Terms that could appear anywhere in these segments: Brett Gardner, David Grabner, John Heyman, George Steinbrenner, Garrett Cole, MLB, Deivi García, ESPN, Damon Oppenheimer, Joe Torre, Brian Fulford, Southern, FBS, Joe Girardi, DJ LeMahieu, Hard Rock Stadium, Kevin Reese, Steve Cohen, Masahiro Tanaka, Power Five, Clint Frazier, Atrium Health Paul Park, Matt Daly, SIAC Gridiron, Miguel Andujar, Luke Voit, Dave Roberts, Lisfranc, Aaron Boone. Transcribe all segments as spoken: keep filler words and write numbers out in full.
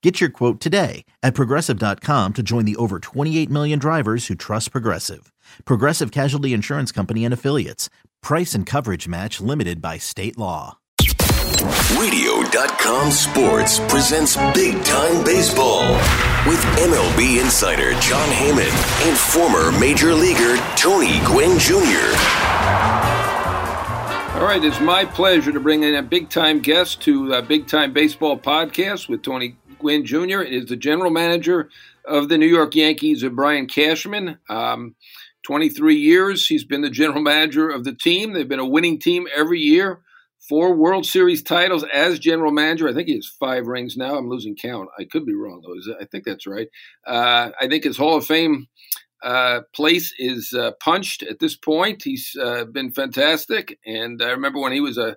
Get your quote today at progressive dot com to join the over twenty-eight million drivers who trust Progressive. Progressive Casualty Insurance Company and Affiliates. Price and coverage match limited by state law. Radio dot com Sports presents Big Time Baseball with M L B insider John Heyman and former Major Leaguer Tony Gwynn Junior All right, it's my pleasure to bring in a big-time guest to uh, Big Time Baseball Podcast with Tony Gwynn Junior It is the general manager of the New York Yankees, Brian Cashman. Um, twenty-three years, he's been the general manager of the team. They've been a winning team every year. Four World Series titles as general manager. I think he has five rings now. I'm losing count. I could be wrong, though. I think that's right. Uh, I think his Hall of Fame Uh, place is uh, punched at this point. He's uh, been fantastic, and I remember when he was a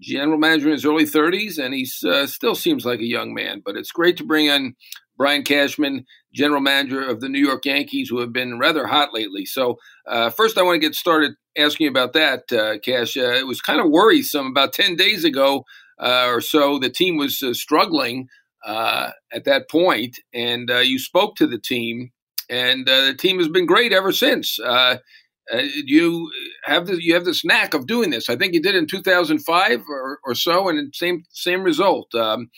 general manager in his early thirties, and he uh, still seems like a young man. But it's great to bring in Brian Cashman, general manager of the New York Yankees, who have been rather hot lately. So uh, first I want to get started asking you about that, uh, Cash. Uh, it was kind of worrisome about ten days ago uh, or so. The team was uh, struggling uh, at that point, and uh, you spoke to the team. And uh, the team has been great ever since. Uh, uh, you have this, you have this knack of doing this. I think you did in two thousand five or, or so, and same same result. Um,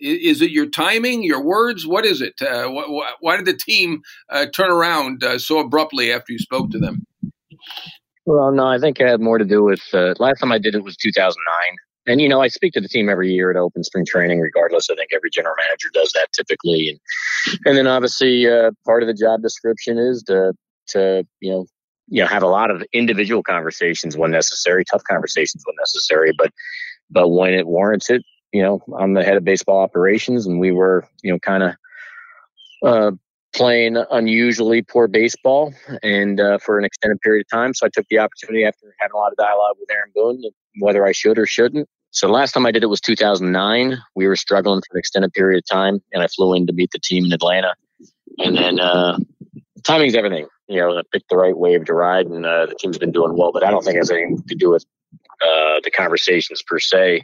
is it your timing, your words? What is it? Uh, wh- wh- why did the team uh, turn around uh, so abruptly after you spoke to them? Well, no, I think it had more to do with uh, last time I did it was two thousand nine. And, you know, I speak to the team every year at open spring training, regardless. I think every general manager does that typically. And and then obviously uh, part of the job description is to, to you know, you know, have a lot of individual conversations when necessary, tough conversations when necessary. But but when it warrants it, you know, I'm the head of baseball operations, and we were, you know, kind of uh, playing unusually poor baseball and uh, for an extended period of time. So I took the opportunity after having a lot of dialogue with Aaron Boone, whether I should or shouldn't. So last time I did it was two thousand nine. We were struggling for an extended period of time, and I flew in to meet the team in Atlanta. And then uh, timing's everything. You know, I picked the right wave to ride, and uh, the team's been doing well. But I don't think it has anything to do with uh, the conversations per se.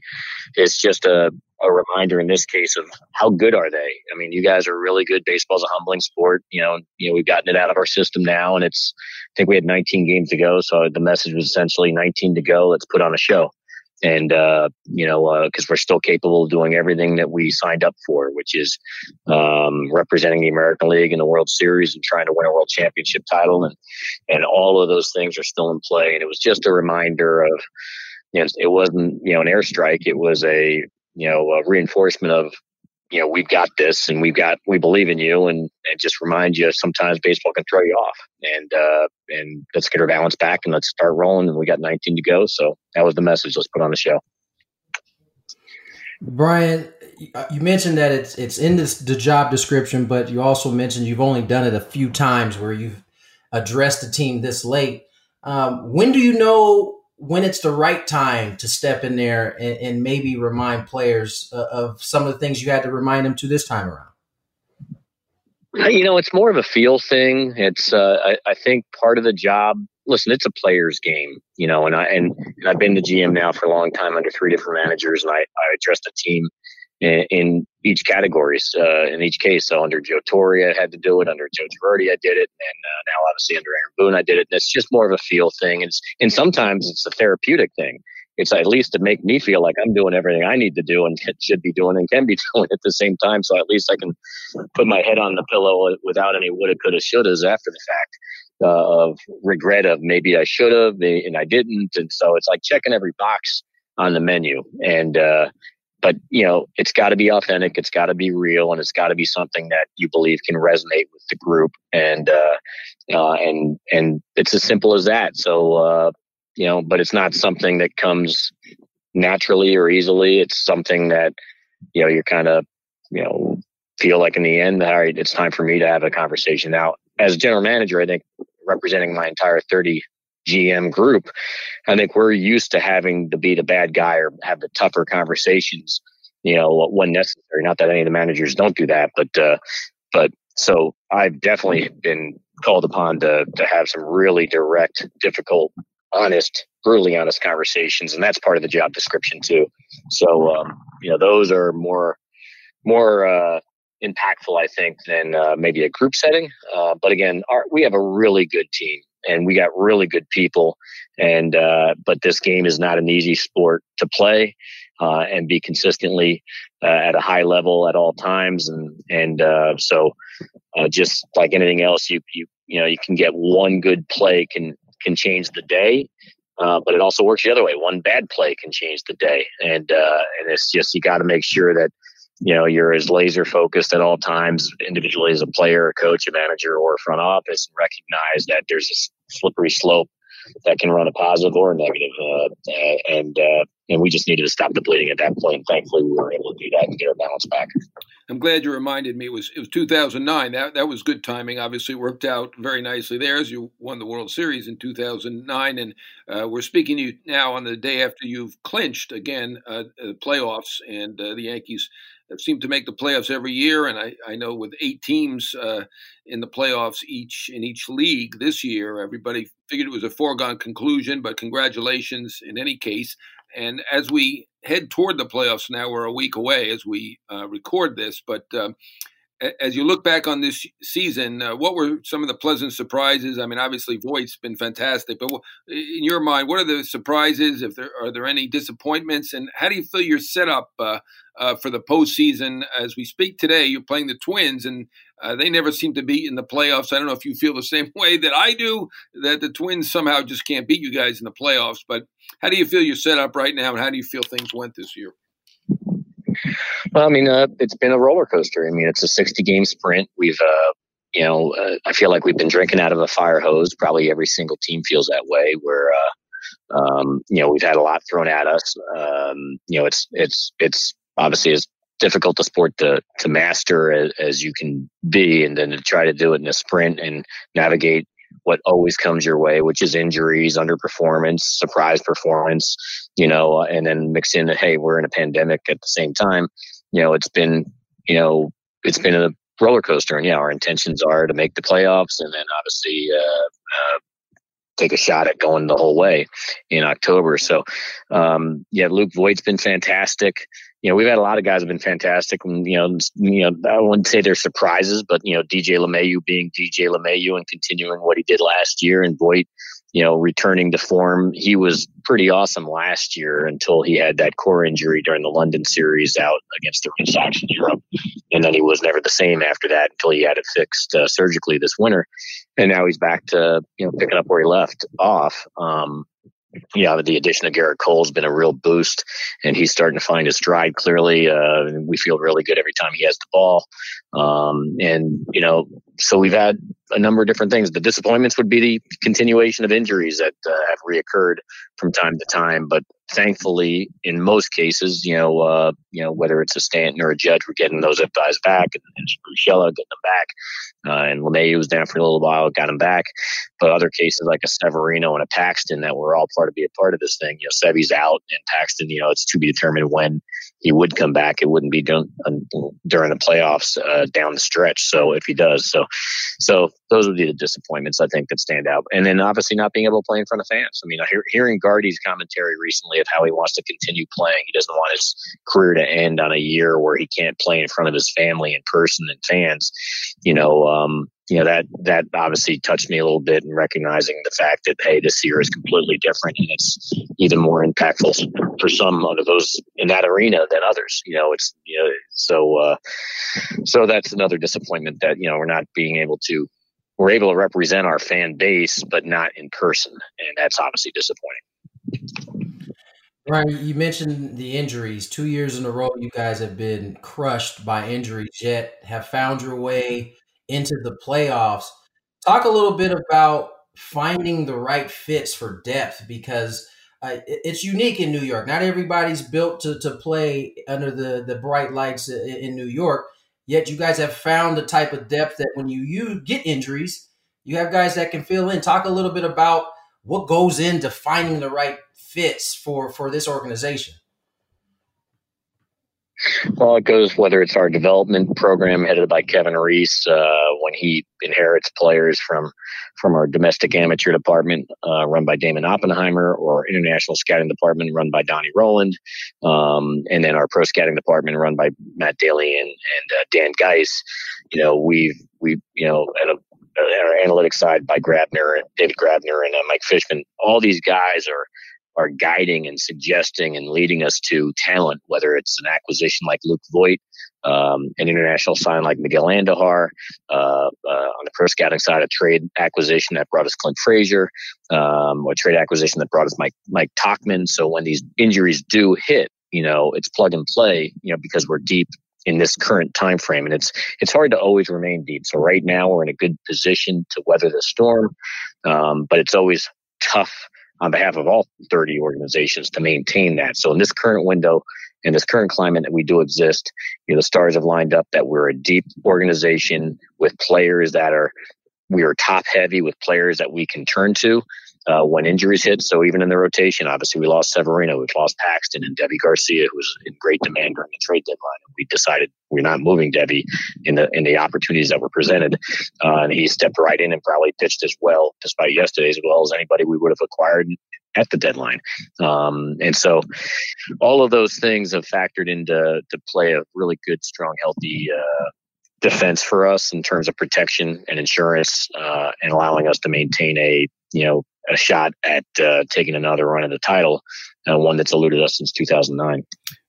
It's just a, a reminder in this case of how good are they. I mean, you guys are really good. Baseball's a humbling sport. You know, you know, we've gotten it out of our system now, and it's. I think we had nineteen games to go, so the message was essentially nineteen to go. Let's put on a show. And, uh, you know, because uh, we're still capable of doing everything that we signed up for, which is um, representing the American League in the World Series and trying to win a world championship title. And, and all of those things are still in play. And it was just a reminder of, you know, it wasn't, you know, an airstrike. It was a, you know, a reinforcement of, you know, we've got this, and we've got, we believe in you, and, and just remind you sometimes baseball can throw you off, and, uh, and let's get our balance back and let's start rolling. And we got nineteen to go. So that was the message. Let's put on the show. Brian, you mentioned that it's, it's in this, the job description, but you also mentioned you've only done it a few times where you've addressed a team this late. Um, when do you know when it's the right time to step in there and, and maybe remind players uh, of some of the things you had to remind them to this time around? You know, it's more of a feel thing. It's, uh, I, I think part of the job listen, it's a player's game, you know, and I, and, and I've been the G M now for a long time under three different managers, and I, I addressed a team in, in each categories, uh, in each case. So under Joe Torre, I had to do it. Under Joe Girardi, I did it. And uh, now obviously under Aaron Boone, I did it. And it's just more of a feel thing. And, it's, and sometimes it's a therapeutic thing. It's at least to make me feel like I'm doing everything I need to do and should be doing and can be doing at the same time. So at least I can put my head on the pillow without any woulda, coulda, shouldas after the fact uh, of regret of maybe I should have and I didn't. And so it's like checking every box on the menu. And uh, but, you know, it's got to be authentic. It's got to be real. And it's got to be something that you believe can resonate with the group. And uh, uh, and and it's as simple as that. So, uh you know, but it's not something that comes naturally or easily. It's something that, you know, you're kind of, you know, feel like in the end, all right, it's time for me to have a conversation. Now, as a general manager, I think representing my entire thirty G M group, I think we're used to having to be the bad guy or have the tougher conversations, you know, when necessary. Not that any of the managers don't do that, but, uh, but so I've definitely been called upon to to have some really direct, difficult, honest, brutally honest conversations. And that's part of the job description too. So, um, you know, those are more, more, uh, impactful, I think, than, uh, maybe a group setting. Uh, but again, our, we have a really good team and we got really good people. And, uh, but this game is not an easy sport to play, uh, and be consistently, uh, at a high level at all times. And, and, uh, so, uh, just like anything else, you, you, you know, you can get one good play can, can change the day, uh, but it also works the other way. One bad play can change the day. And uh, and it's just, you got to make sure that, you know, you're as laser focused at all times individually as a player, a coach, a manager, or a front office, and recognize that there's a slippery slope that can run a positive or a negative. Uh, and, uh, and we just needed to stop the bleeding at that point. Thankfully, we were able to do that and get our balance back. I'm glad you reminded me. It was, it was two thousand nine. That, that was good timing. Obviously, worked out very nicely there as you won the World Series in two thousand nine. And uh, we're speaking to you now on the day after you've clinched, again, uh, uh, playoffs. And uh, the Yankees seem to make the playoffs every year. And I, I know with eight teams uh, in the playoffs each in each league this year, everybody figured it was a foregone conclusion. But congratulations in any case. And as we head toward the playoffs now, we're a week away as we uh, record this. But um, as you look back on this season, uh, what were some of the pleasant surprises? I mean, obviously, Voit's been fantastic. But in your mind, what are the surprises? If there are there any disappointments? And how do you feel you're set up uh, uh, for the postseason? As we speak today, you're playing the Twins, and uh, they never seem to beat in the playoffs. I don't know if you feel the same way that I do, that the Twins somehow just can't beat you guys in the playoffs. But how do you feel you're set up right now, and how do you feel things went this year? Well, I mean, uh, it's been a roller coaster. I mean, it's a sixty-game sprint. We've, uh, you know, uh, I feel like we've been drinking out of a fire hose. Probably every single team feels that way. Where, uh, um, you know, we've had a lot thrown at us. Um, you know, it's it's it's obviously as difficult a sport to to master as, as you can be, and then to try to do it in a sprint and navigate what always comes your way, which is injuries, underperformance, surprise performance, you know, and then mix in that, hey, we're in a pandemic at the same time. You know, it's been, you know, it's been a roller coaster. And yeah, our intentions are to make the playoffs and then obviously uh, uh, take a shot at going the whole way in October. So, um, yeah, Luke Voit's been fantastic. You know, we've had a lot of guys have been fantastic. And, you know, you know, I wouldn't say they're surprises, but, you know, D J LeMahieu being D J LeMahieu and continuing what he did last year, and Voit, you know, returning to form. He was pretty awesome last year until he had that core injury during the London series out against the Red Sox in Europe. And then he was never the same after that until he had it fixed uh, surgically this winter. And now he's back to, you know, picking up where he left off. Um, you know, the addition of Garrett Cole has been a real boost, and he's starting to find his stride clearly. Uh, and we feel really good every time he has the ball. Um, and, you know, so we've had a number of different things. The disappointments would be the continuation of injuries that uh, have reoccurred from time to time. But thankfully, in most cases, you know, uh, you know, whether it's a Stanton or a Judge, we're getting those guys back, and, and Bruchella getting them back. Uh, and LeMahieu was down for a little while, got him back. But other cases like a Severino and a Paxton that were all part of be a part of this thing. You know, Sevy's out and Paxton, you know, it's to be determined when he would come back. It wouldn't be done during the playoffs uh, down the stretch. So if he does, so so those would be the disappointments I think that stand out. And then obviously not being able to play in front of fans. I mean, hear, hearing Gardy's commentary recently of how he wants to continue playing, he doesn't want his career to end on a year where he can't play in front of his family in person and fans. You know, um, you know that that obviously touched me a little bit in recognizing the fact that hey, this year is completely different and it's even more impactful for some of those in that arena than others. You know, it's you know, so uh, so that's another disappointment that you know we're not being able to we're able to represent our fan base, but not in person, and that's obviously disappointing. Brian, you mentioned the injuries. Two years in a row, you guys have been crushed by injuries, yet have found your way into the playoffs. Talk a little bit about finding the right fits for depth, because uh, it's unique in New York. Not everybody's built to to play under the, the bright lights in, in New York, yet you guys have found the type of depth that when you, you get injuries, you have guys that can fill in. Talk a little bit about what goes into finding the right fits for, for this organization. Well, it goes whether it's our development program headed by Kevin Reese uh, when he inherits players from from our domestic amateur department uh, run by Damon Oppenheimer, or international scouting department run by Donnie Rowland, um, and then our pro scouting department run by Matt Daly and, and uh, Dan Geis. You know, we've we you know at a at our analytics side by Grabner, David Grabner, and uh, Mike Fishman. All these guys are. are guiding and suggesting and leading us to talent, whether it's an acquisition like Luke Voit, um, an international sign like Miguel Andujar, uh, uh, on the pro scouting side, a trade acquisition that brought us Clint Frazier, um, or a trade acquisition that brought us Mike, Mike Tauchman. So when these injuries do hit, you know, it's plug and play, you know, because we're deep in this current time frame, and it's it's hard to always remain deep. So right now we're in a good position to weather the storm, um, but it's always tough on behalf of all thirty organizations to maintain that. So in this current window, in this current climate that we do exist, you know, the stars have lined up that we're a deep organization with players that are, we are top heavy with players that we can turn to uh, when injuries hit. So even in the rotation, obviously we lost Severino, we've lost Paxton and Deivi García, who was in great demand during the trade deadline. We decided we're not moving Deivi in the, in the opportunities that were presented. Uh, and he stepped right in and probably pitched as well, despite yesterday, as well as anybody we would have acquired at the deadline. Um, and so all of those things have factored into to play a really good, strong, healthy, uh, defense for us in terms of protection and insurance, uh, and allowing us to maintain a, you know, a shot at uh, taking another run at the title, uh, one that's eluded us since two thousand nine.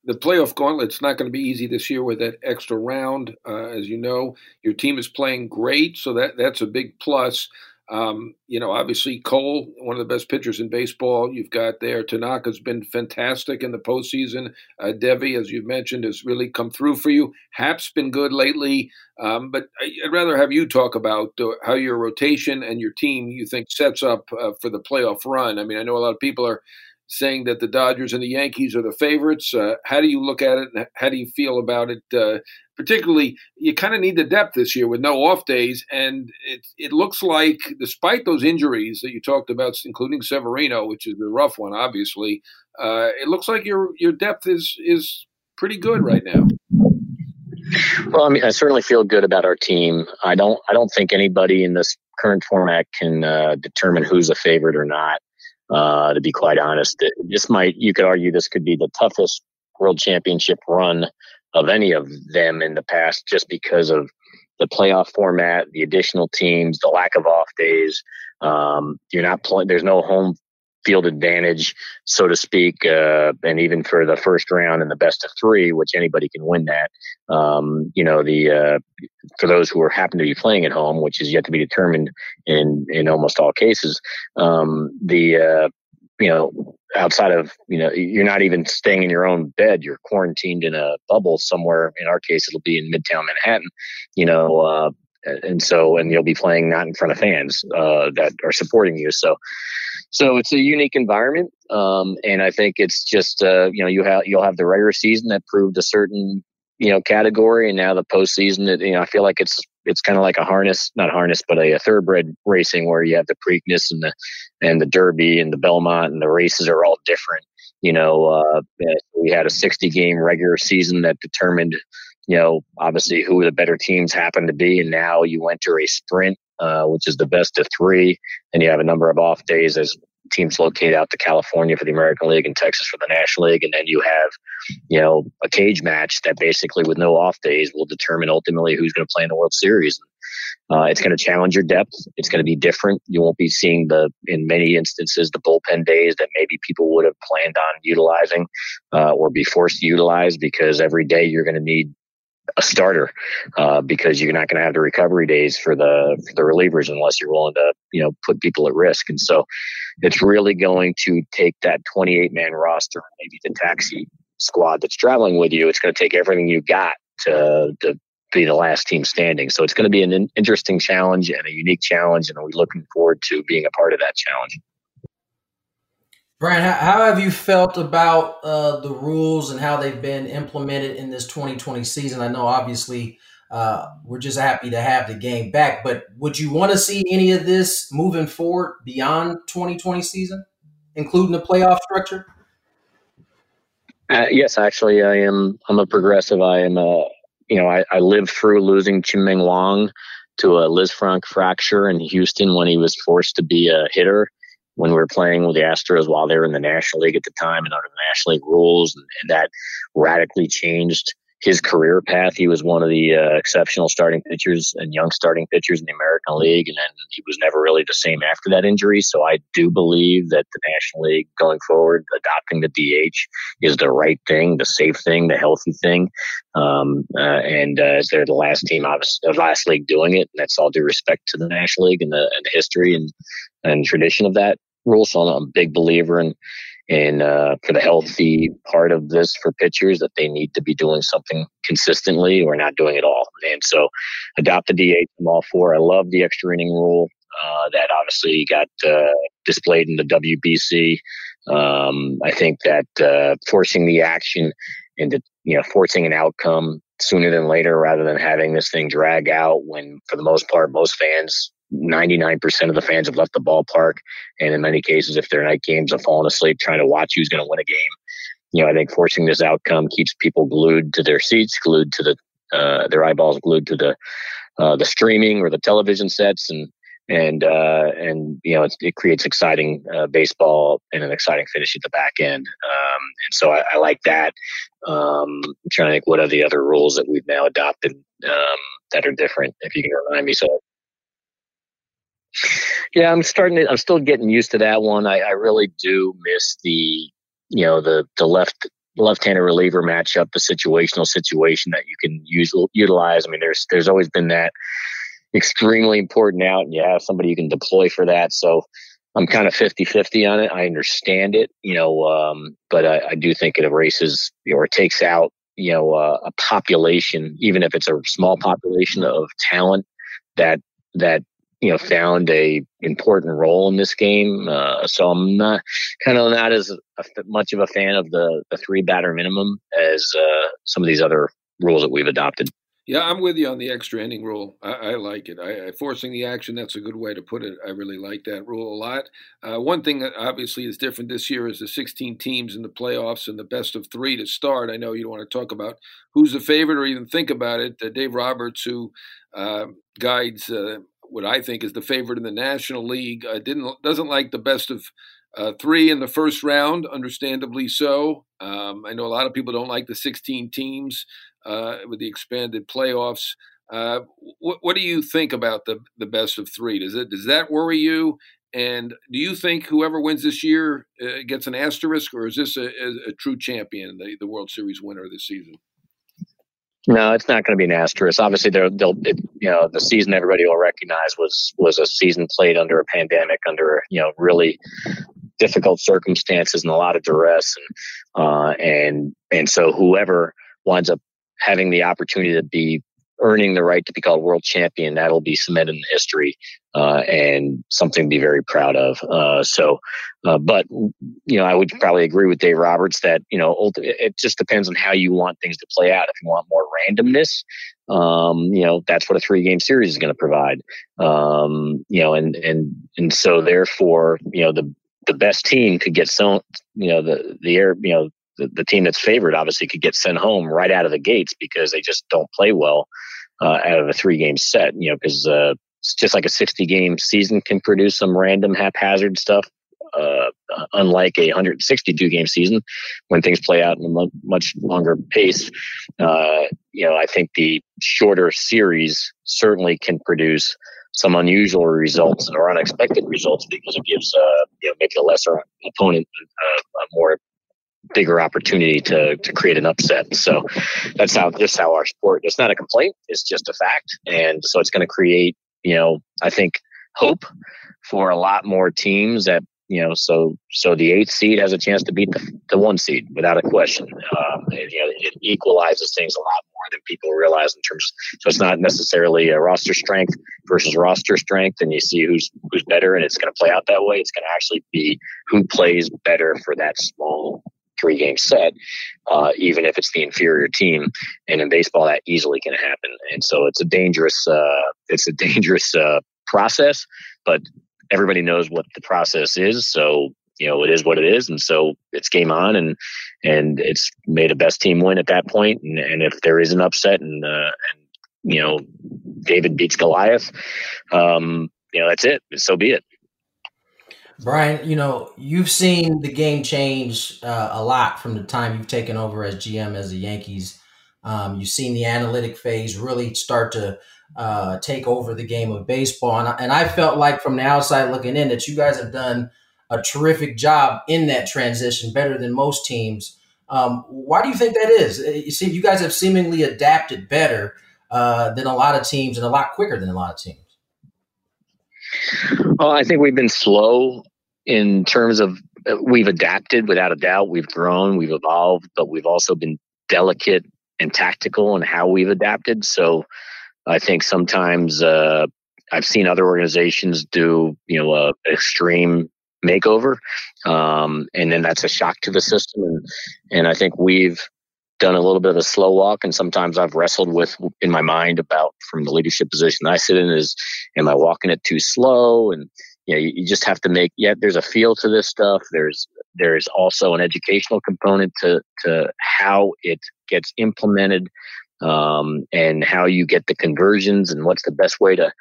The playoff gauntlet's not going to be easy this year with that extra round. Uh, as you know, your team is playing great, so that that's a big plus. Um, you know, obviously Cole, one of the best pitchers in baseball, you've got there. Tanaka's been fantastic in the postseason. Uh, Deivi, as you mentioned, has really come through for you. Hap's been good lately. Um, but I'd rather have you talk about uh, how your rotation and your team, you think, sets up uh, for the playoff run. I mean, I know a lot of people are saying that the Dodgers and the Yankees are the favorites. Uh, how do you look at it, and how do you feel about it? Uh, particularly, you kind of need the depth this year with no off days, and it it looks like, despite those injuries that you talked about, including Severino, which is a rough one, obviously, uh, it looks like your your depth is is pretty good right now. Well, I mean, I certainly feel good about our team. I don't I don't think anybody in this current format can uh, determine who's a favorite or not. Uh, to be quite honest, this might, you could argue this could be the toughest world championship run of any of them in the past, just because of the playoff format, the additional teams, the lack of off days. Um, you're not playing, there's no home field advantage, so to speak. Uh, and even for the first round and the best of three, which anybody can win that, um, you know, the, uh, for those who are happen to be playing at home, which is yet to be determined in, in almost all cases, um, the, uh, you know, outside of, you know, you're not even staying in your own bed. You're quarantined in a bubble somewhere. In our case, it'll be in Midtown Manhattan, you know, uh, and so, and you'll be playing not in front of fans uh, that are supporting you. So, so it's a unique environment, um, and I think it's just uh, you know you have you'll have the regular season that proved a certain you know category, and now the postseason. That, you know, I feel like it's it's kind of like a harness, not harness, but a, a thoroughbred racing where you have the Preakness and the and the Derby and the Belmont, and the races are all different. You know, uh, we had a sixty game regular season that determined, you know, obviously who the better teams happened to be. And now you enter a sprint, uh, which is the best of three, and you have a number of off days. There's teams located out to California for the American League and Texas for the National League. And then you have, you know, a cage match that basically with no off days will determine ultimately who's going to play in the World Series. Uh, it's going to challenge your depth. It's going to be different. You won't be seeing the, in many instances, the bullpen days that maybe people would have planned on utilizing uh, or be forced to utilize, because every day you're going to need a starter uh, because you're not going to have the recovery days for the for the relievers unless you're willing to, you know, put people at risk. And so it's really going to take that twenty-eight man roster, maybe the taxi squad that's traveling with you. It's going to take everything you got to to be the last team standing. So it's going to be an interesting challenge and a unique challenge, and we're looking forward to being a part of that challenge. Brian, how have you felt about uh, the rules and how they've been implemented in this twenty twenty season? I know, obviously, uh, we're just happy to have the game back, but would you want to see any of this moving forward beyond twenty twenty season, including the playoff structure? Uh, yes, actually, I am. I'm a progressive. I am a, you know, I, I lived through losing Chien Ming-Wang to a Lisfranc fracture in Houston when he was forced to be a hitter when we were playing with the Astros while they were in the National League at the time and under the National League rules. And, and that radically changed his career path. He was one of the uh, exceptional starting pitchers and young starting pitchers in the American League. And then he was never really the same after that injury. So I do believe that the National League going forward, adopting the D H is the right thing, the safe thing, the healthy thing. Um, uh, and uh, they're the last team, obviously, the last league doing it. And that's all due respect to the National League and the, and the history and, and tradition of that rule. So I'm a big believer in, in uh, for the healthy part of this for pitchers, that they need to be doing something consistently or not doing it all. And so adopt the D H, I'm all for. I love the extra inning rule uh, that obviously got uh, displayed in the W B C. Um, I think that uh, forcing the action into, you know, forcing an outcome sooner than later rather than having this thing drag out when, for the most part, most fans, ninety-nine percent of the fans have left the ballpark. And in many cases, if their night games, have fallen asleep trying to watch who's going to win a game. You know, I think forcing this outcome keeps people glued to their seats, glued to the, uh, their eyeballs glued to the, uh, the streaming or the television sets. And, and, uh, and, you know, it, it creates exciting uh, baseball and an exciting finish at the back end. Um, and so I, I like that. Um, I'm trying to think what are the other rules that we've now adopted um, that are different, if you can remind me. So, yeah, I'm starting to, I'm still getting used to that one. I, I really do miss the, you know, the, the left, left-handed reliever matchup, the situational situation that you can use, utilize. I mean, there's, there's always been that extremely important out, and you have somebody you can deploy for that. So I'm kind of fifty-fifty on it. I understand it, you know, um, but I, I do think it erases or takes out, you know, uh, a population, even if it's a small population of talent that, that, you know, found a important role in this game. Uh, so I'm not kind of not as a, much of a fan of the, the three batter minimum as uh, some of these other rules that we've adopted. Yeah, I'm with you on the extra inning rule. I, I like it. I, I, forcing the action, that's a good way to put it. I really like that rule a lot. Uh, one thing that obviously is different this year is the sixteen teams in the playoffs and the best of three to start. I know you don't want to talk about who's the favorite or even think about it. Uh, Dave Roberts, who uh, guides uh, what I think is the favorite in the National League, uh, didn't doesn't like the best of uh, three in the first round, understandably so. Um, I know a lot of people don't like the sixteen teams uh, with the expanded playoffs. Uh, wh- what do you think about the the best of three? Does it does that worry you? And do you think whoever wins this year uh, gets an asterisk, or is this a, a, a true champion, the, the World Series winner this season? No, it's not going to be an asterisk. Obviously, they'll, they'll it, you know, the season everybody will recognize was was a season played under a pandemic, under, you know, really difficult circumstances and a lot of duress, and uh, and and so whoever winds up having the opportunity to be earning the right to be called world champion, that'll be cemented in history uh, and something to be very proud of. Uh, so, uh, but, you know, I would probably agree with Dave Roberts that, you know, it just depends on how you want things to play out. If you want more randomness, um, you know, that's what a three game series is going to provide. Um, you know, and, and, and so therefore, you know, the, the best team could get so, you know, the, the air, you know, the, the team that's favored obviously could get sent home right out of the gates because they just don't play well uh, out of a three game set, you know, cause uh, it's just like a sixty game season can produce some random haphazard stuff. Uh, unlike a one hundred sixty-two game season, when things play out in a m- much longer pace, uh, you know, I think the shorter series certainly can produce some unusual results or unexpected results because it gives, uh, you know, maybe a lesser opponent uh, a more bigger opportunity to to create an upset. So that's how just how our sport. It's not a complaint; it's just a fact, and so it's going to create, you know, I think hope for a lot more teams that. You know, so so the eighth seed has a chance to beat the, the one seed without a question. Um, it, you know, it equalizes things a lot more than people realize in terms of, so it's not necessarily a roster strength versus roster strength, and you see who's who's better, and it's going to play out that way. It's going to actually be who plays better for that small three game set, uh, even if it's the inferior team. And in baseball, that easily can happen. And so it's a dangerous uh, it's a dangerous uh, process, but. Everybody knows what the process is. So, you know, it is what it is. And so it's game on and, and it's made a best team win at that point. And, and if there is an upset and, uh, and, you know, David beats Goliath, um, you know, that's it. So be it. Brian, you know, you've seen the game change uh, a lot from the time you've taken over as G M as the Yankees. Um, you've seen the analytic phase really start to, uh, take over the game of baseball. And I, and I felt like from the outside looking in that you guys have done a terrific job in that transition, better than most teams. Um, why do you think that is? You see, you guys have seemingly adapted better uh, than a lot of teams and a lot quicker than a lot of teams. Well, I think we've been slow in terms of we've adapted without a doubt. We've grown, we've evolved, but we've also been delicate and tactical in how we've adapted. So, I think sometimes uh, I've seen other organizations do, you know, a extreme makeover, um, and then that's a shock to the system. And, and I think we've done a little bit of a slow walk. And sometimes I've wrestled with in my mind about from the leadership position I sit in is, am I walking it too slow? And you know, you, you just have to make. Yeah, there's a feel to this stuff. There's there's also an educational component to to how it gets implemented. Um, and how you get the conversions and what's the best way to,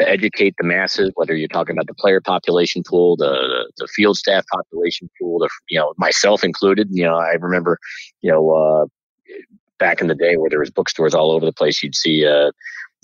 to educate the masses, whether you're talking about the player population pool, the, the field staff population pool, the, you know, myself included, you know, I remember, you know, uh, back in the day where there was bookstores all over the place, you'd see, uh,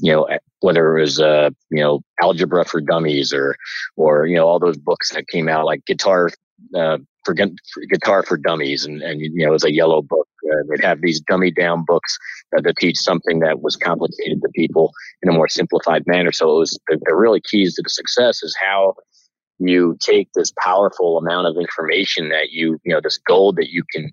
you know, whether it was, uh, you know, Algebra for Dummies or, or, you know, all those books that came out like guitar, uh, for, for guitar for dummies. And, and, you know, it was a yellow book. Uh, they'd have these dummy down books uh, that teach something that was complicated to people in a more simplified manner. So it was the, the really keys to the success is how you take this powerful amount of information that you, you know, this gold that you can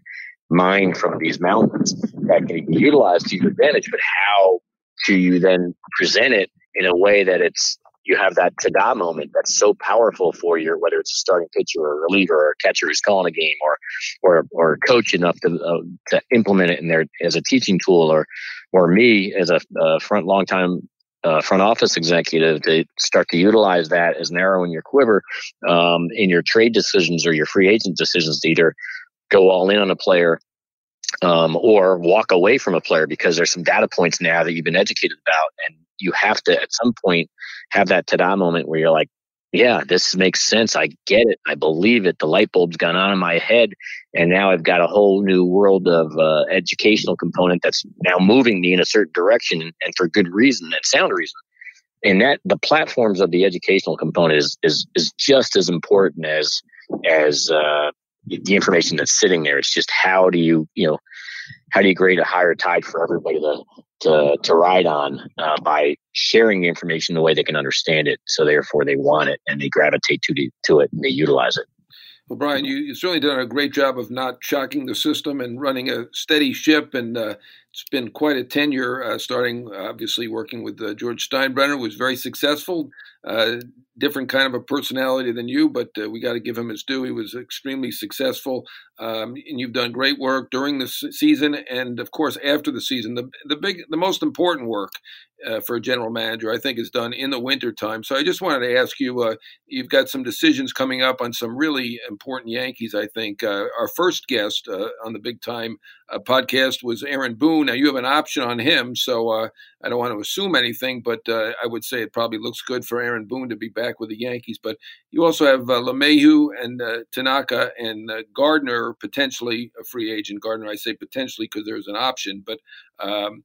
mine from these mountains that can be utilized to your advantage, but how do you then present it in a way that it's, you have that ta-da moment that's so powerful for your, whether it's a starting pitcher or a reliever or a catcher who's calling a game or, or, or a coach enough to, uh, to implement it in there as a teaching tool or, or me as a uh, front long time uh, front office executive to start to utilize that as an arrow in your quiver um, in your trade decisions or your free agent decisions to either go all in on a player um, or walk away from a player because there's some data points now that you've been educated about. And you have to, at some point, have that ta-da moment where you're like, yeah, this makes sense. I get it. I believe it. The light bulb's gone on in my head. And now I've got a whole new world of uh, educational component that's now moving me in a certain direction and, and for good reason and sound reason. And that the platforms of the educational component is is, is just as important as, as uh, the information that's sitting there. It's just how do you, you know, how do you create a higher tide for everybody to to, to ride on uh, by sharing the information the way they can understand it, so therefore they want it and they gravitate to the, to it and they utilize it. Well, Brian, you, you certainly done a great job of not shocking the system and running a steady ship and uh, It's been quite a tenure, uh, starting obviously working with uh, George Steinbrenner, who was very successful, uh, different kind of a personality than you, but uh, we got to give him his due. He was extremely successful, um, and you've done great work during the season and, of course, after the season. The the big, the most important work uh, for a general manager, I think, is done in the wintertime. So I just wanted to ask you, uh, you've got some decisions coming up on some really important Yankees, I think. Uh, our first guest uh, on the Big Time uh, podcast was Aaron Boone. Now, you have an option on him, so uh, I don't want to assume anything, but uh, I would say it probably looks good for Aaron Boone to be back with the Yankees. But you also have uh, LeMahieu and uh, Tanaka and uh, Gardner, potentially a free agent. Gardner, I say potentially because there's an option. But um,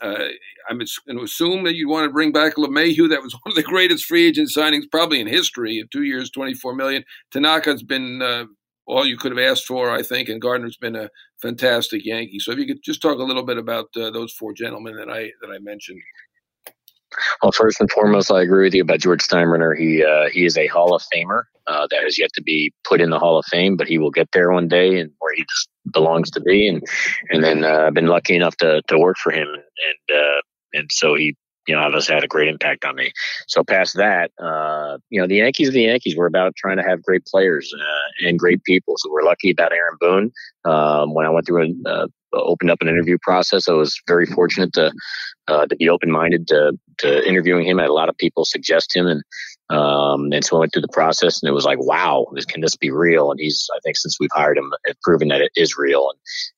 uh, I'm going to assume that you want to bring back LeMahieu. That was one of the greatest free agent signings probably in history. Two years, twenty-four million dollars. Tanaka's been uh, – all you could have asked for, I think, and Gardner's been a fantastic Yankee. So if you could just talk a little bit about uh, those four gentlemen that I that I mentioned. Well, first and foremost, I agree with you about George Steinbrenner. He uh, he is a Hall of Famer uh, that is yet to be put in the Hall of Fame, but he will get there one day, and where he just belongs to be. And and then uh, I've been lucky enough to to work for him, and uh, and so he. You know, obviously had a great impact on me. So past that, uh, you know, the Yankees are the Yankees. We're about trying to have great players uh, and great people. So we're lucky about Aaron Boone. Um, when I went through and uh, opened up an interview process, I was very fortunate to uh, to be open-minded to, to interviewing him. I had a lot of people suggest him. And um, and so I went through the process, and it was like, wow, this, can this be real? And he's, I think since we've hired him, it's proven that it is real.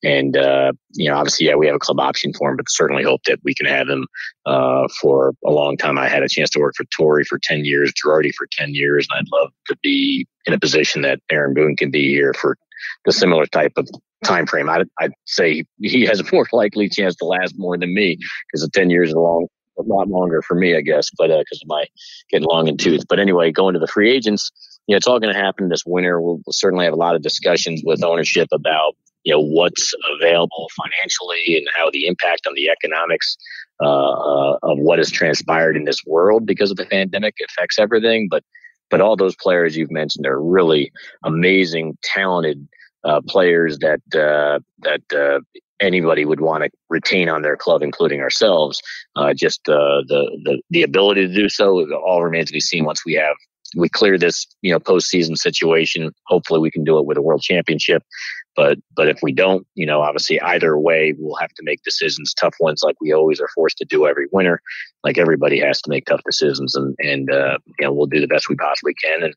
And, and uh, you know, obviously, yeah, we have a club option for him, but certainly hope that we can have him uh, for a long time. I had a chance to work for Torre for ten years, Girardi for ten years, and I'd love to be in a position that Aaron Boone can be here for the similar type of time frame. I'd, I'd say he has a more likely chance to last more than me, because the ten years is a long A lot longer for me, I guess, but because uh, of my getting long in tooth. But anyway, going to the free agents, you know, it's all going to happen this winter. We'll, we'll certainly have a lot of discussions with ownership about, you know, what's available financially and how the impact on the economics uh, uh, of what has transpired in this world because of the pandemic affects everything. But but all those players you've mentioned are really amazing, talented uh, players that uh, that. Uh, anybody would want to retain on their club, including ourselves. Uh, just uh, the, the the ability to do so all remains to be seen once we have we clear this, you know, postseason situation. Hopefully we can do it with a world championship. But but if we don't, you know, obviously either way, we'll have to make decisions, tough ones like we always are forced to do every winter. Like everybody has to make tough decisions, and, and uh, you know, we'll do the best we possibly can. And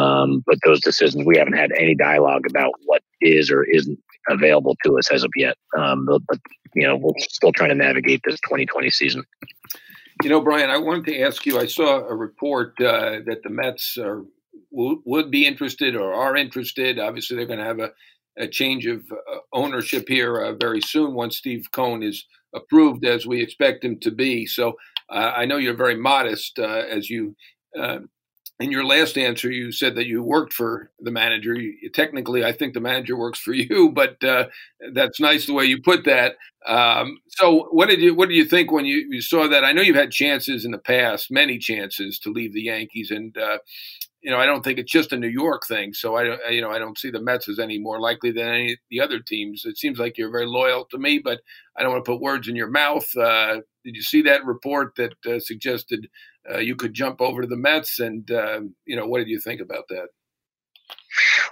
um, but those decisions, we haven't had any dialogue about what is or isn't available to us as of yet. Um, but, you know, we're still trying to navigate this twenty twenty season. You know, Brian, I wanted to ask you, I saw a report uh, that the Mets are, w- would be interested or are interested. Obviously, they're going to have a a change of uh, ownership here uh, very soon once Steve Cohen is approved, as we expect him to be. So uh, I know you're very modest uh, as you uh, in your last answer, you said that you worked for the manager. You, technically, I think the manager works for you, but uh, that's nice the way you put that. Um, so what did you what did you think when you, you saw that? I know you've had chances in the past, many chances to leave the Yankees, and uh, you know, I don't think it's just a New York thing. So I don't, you know, I don't see the Mets as any more likely than any of the other teams. It seems like you're very loyal to me, but I don't want to put words in your mouth. Uh, did you see that report that uh, suggested uh, you could jump over to the Mets? And uh, you know, what did you think about that?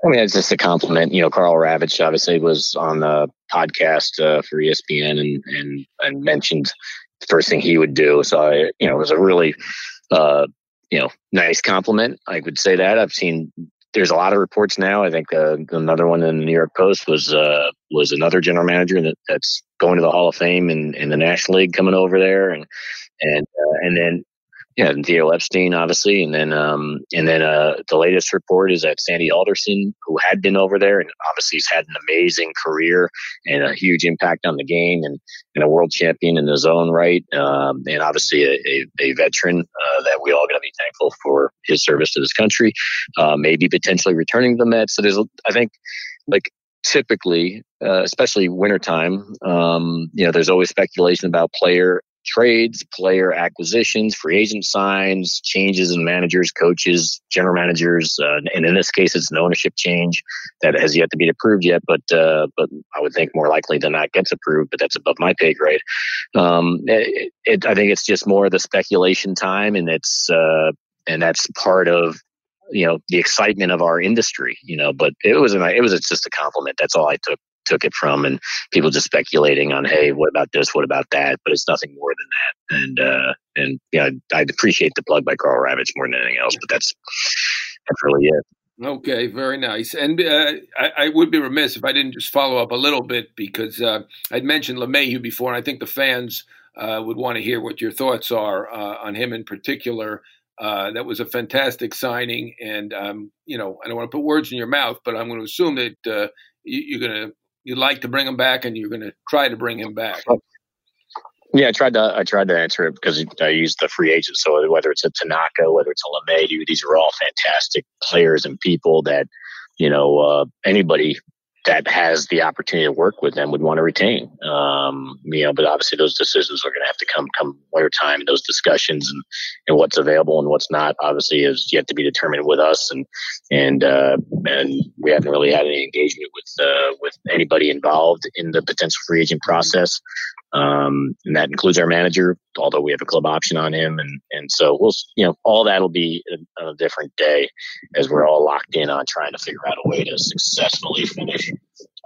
I mean, it's just a compliment. You know, Carl Ravitch obviously was on the podcast uh, for E S P N and and and mentioned the first thing he would do. So I, you know, it was a really. Uh, You know, nice compliment. I would say that I've seen. There's a lot of reports now. I think uh, another one in the New York Post was uh, was another general manager that, that's going to the Hall of Fame and in, in the National League coming over there, and and uh, and then yeah, and Theo Epstein obviously, and then um and then uh, the latest report is that Sandy Alderson, who had been over there, and obviously he's had an amazing career and a huge impact on the game, and, and a world champion in his own right, um, and obviously a, a, a veteran uh, that we all got to be thankful for his service to this country. Uh, maybe potentially returning to the Mets. So there's, I think, like. Typically, uh, especially wintertime, um, you know, there's always speculation about player trades, player acquisitions, free agent signs, changes in managers, coaches, general managers, uh, and in this case, it's an ownership change that has yet to be approved yet, but uh, but I would think more likely than not gets approved, but that's above my pay grade. Um, it, it, I think it's just more of the speculation time, and it's uh, and that's part of you know the excitement of our industry, you know. But it was an, it was just a compliment. That's all I took. took it from, and people just speculating on, hey, what about this? What about that? But it's nothing more than that. And, uh, and yeah, you know, I appreciate the plug by Carl Ravitch more than anything else, but that's, that's really it. Okay. Very nice. And, uh, I, I would be remiss if I didn't just follow up a little bit, because, uh, I'd mentioned LeMahieu before, and I think the fans, uh, would want to hear what your thoughts are, uh, on him in particular. Uh, that was a fantastic signing. And, um, you know, I don't want to put words in your mouth, but I'm going to assume that, uh, you, you're going to, you'd like to bring him back, and you're going to try to bring him back. Yeah, I tried to I tried to answer it because I used the free agent. So whether it's a Tanaka, whether it's a LeMahieu, these are all fantastic players and people that, you know, uh, anybody that has the opportunity to work with them would want to retain. Um, you know, but obviously those decisions are going to have to come come winter time. Those discussions and, and what's available and what's not obviously is yet to be determined with us, and and uh, and we haven't really had any engagement with uh, with anybody involved in the potential free agent process, um, and that includes our manager. Although we have a club option on him, and and so we'll you know all that'll be a, a different day as we're all locked in on trying to figure out a way to successfully finish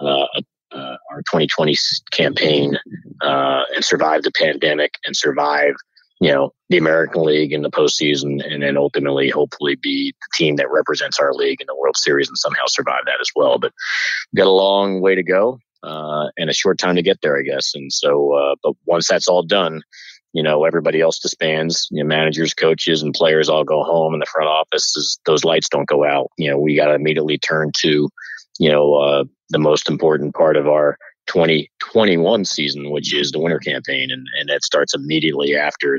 Uh, uh, our twenty twenty campaign uh, and survive the pandemic and survive, you know, the American League in the postseason, and then ultimately, hopefully, be the team that represents our league in the World Series and somehow survive that as well. But we've got a long way to go uh, and a short time to get there, I guess. And so, uh, but once that's all done, you know, everybody else disbands, you know, managers, coaches, and players all go home, and the front office is, those lights don't go out. You know, we got to immediately turn to, you know, uh, the most important part of our twenty twenty-one season, which is the winter campaign. And, and that starts immediately after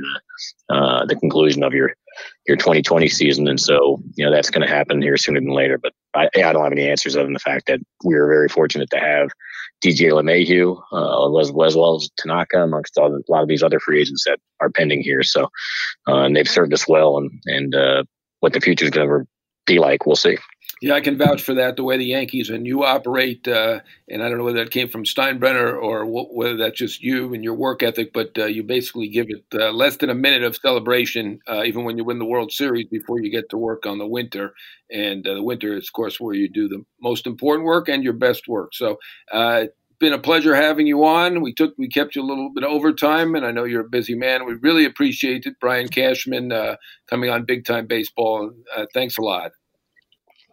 the, uh, the conclusion of your, your twenty twenty season. And so, you know, that's going to happen here sooner than later, but I, I don't have any answers other than the fact that we were very fortunate to have D J LeMahieu, uh, Les, Les Wells, Tanaka, amongst all, a lot of these other free agents that are pending here. So, uh, and they've served us well, and, and, uh, what the future is going to be like, we'll see. Yeah, I can vouch for that, the way the Yankees and you operate, uh, and I don't know whether that came from Steinbrenner or w- whether that's just you and your work ethic, but uh, you basically give it uh, less than a minute of celebration, uh, even when you win the World Series, before you get to work on the winter. And uh, the winter is, of course, where you do the most important work and your best work. So uh, it's been a pleasure having you on. We took, we kept you a little bit over time, and I know you're a busy man. We really appreciate it, Brian Cashman, uh, coming on Big Time Baseball. Uh, thanks a lot.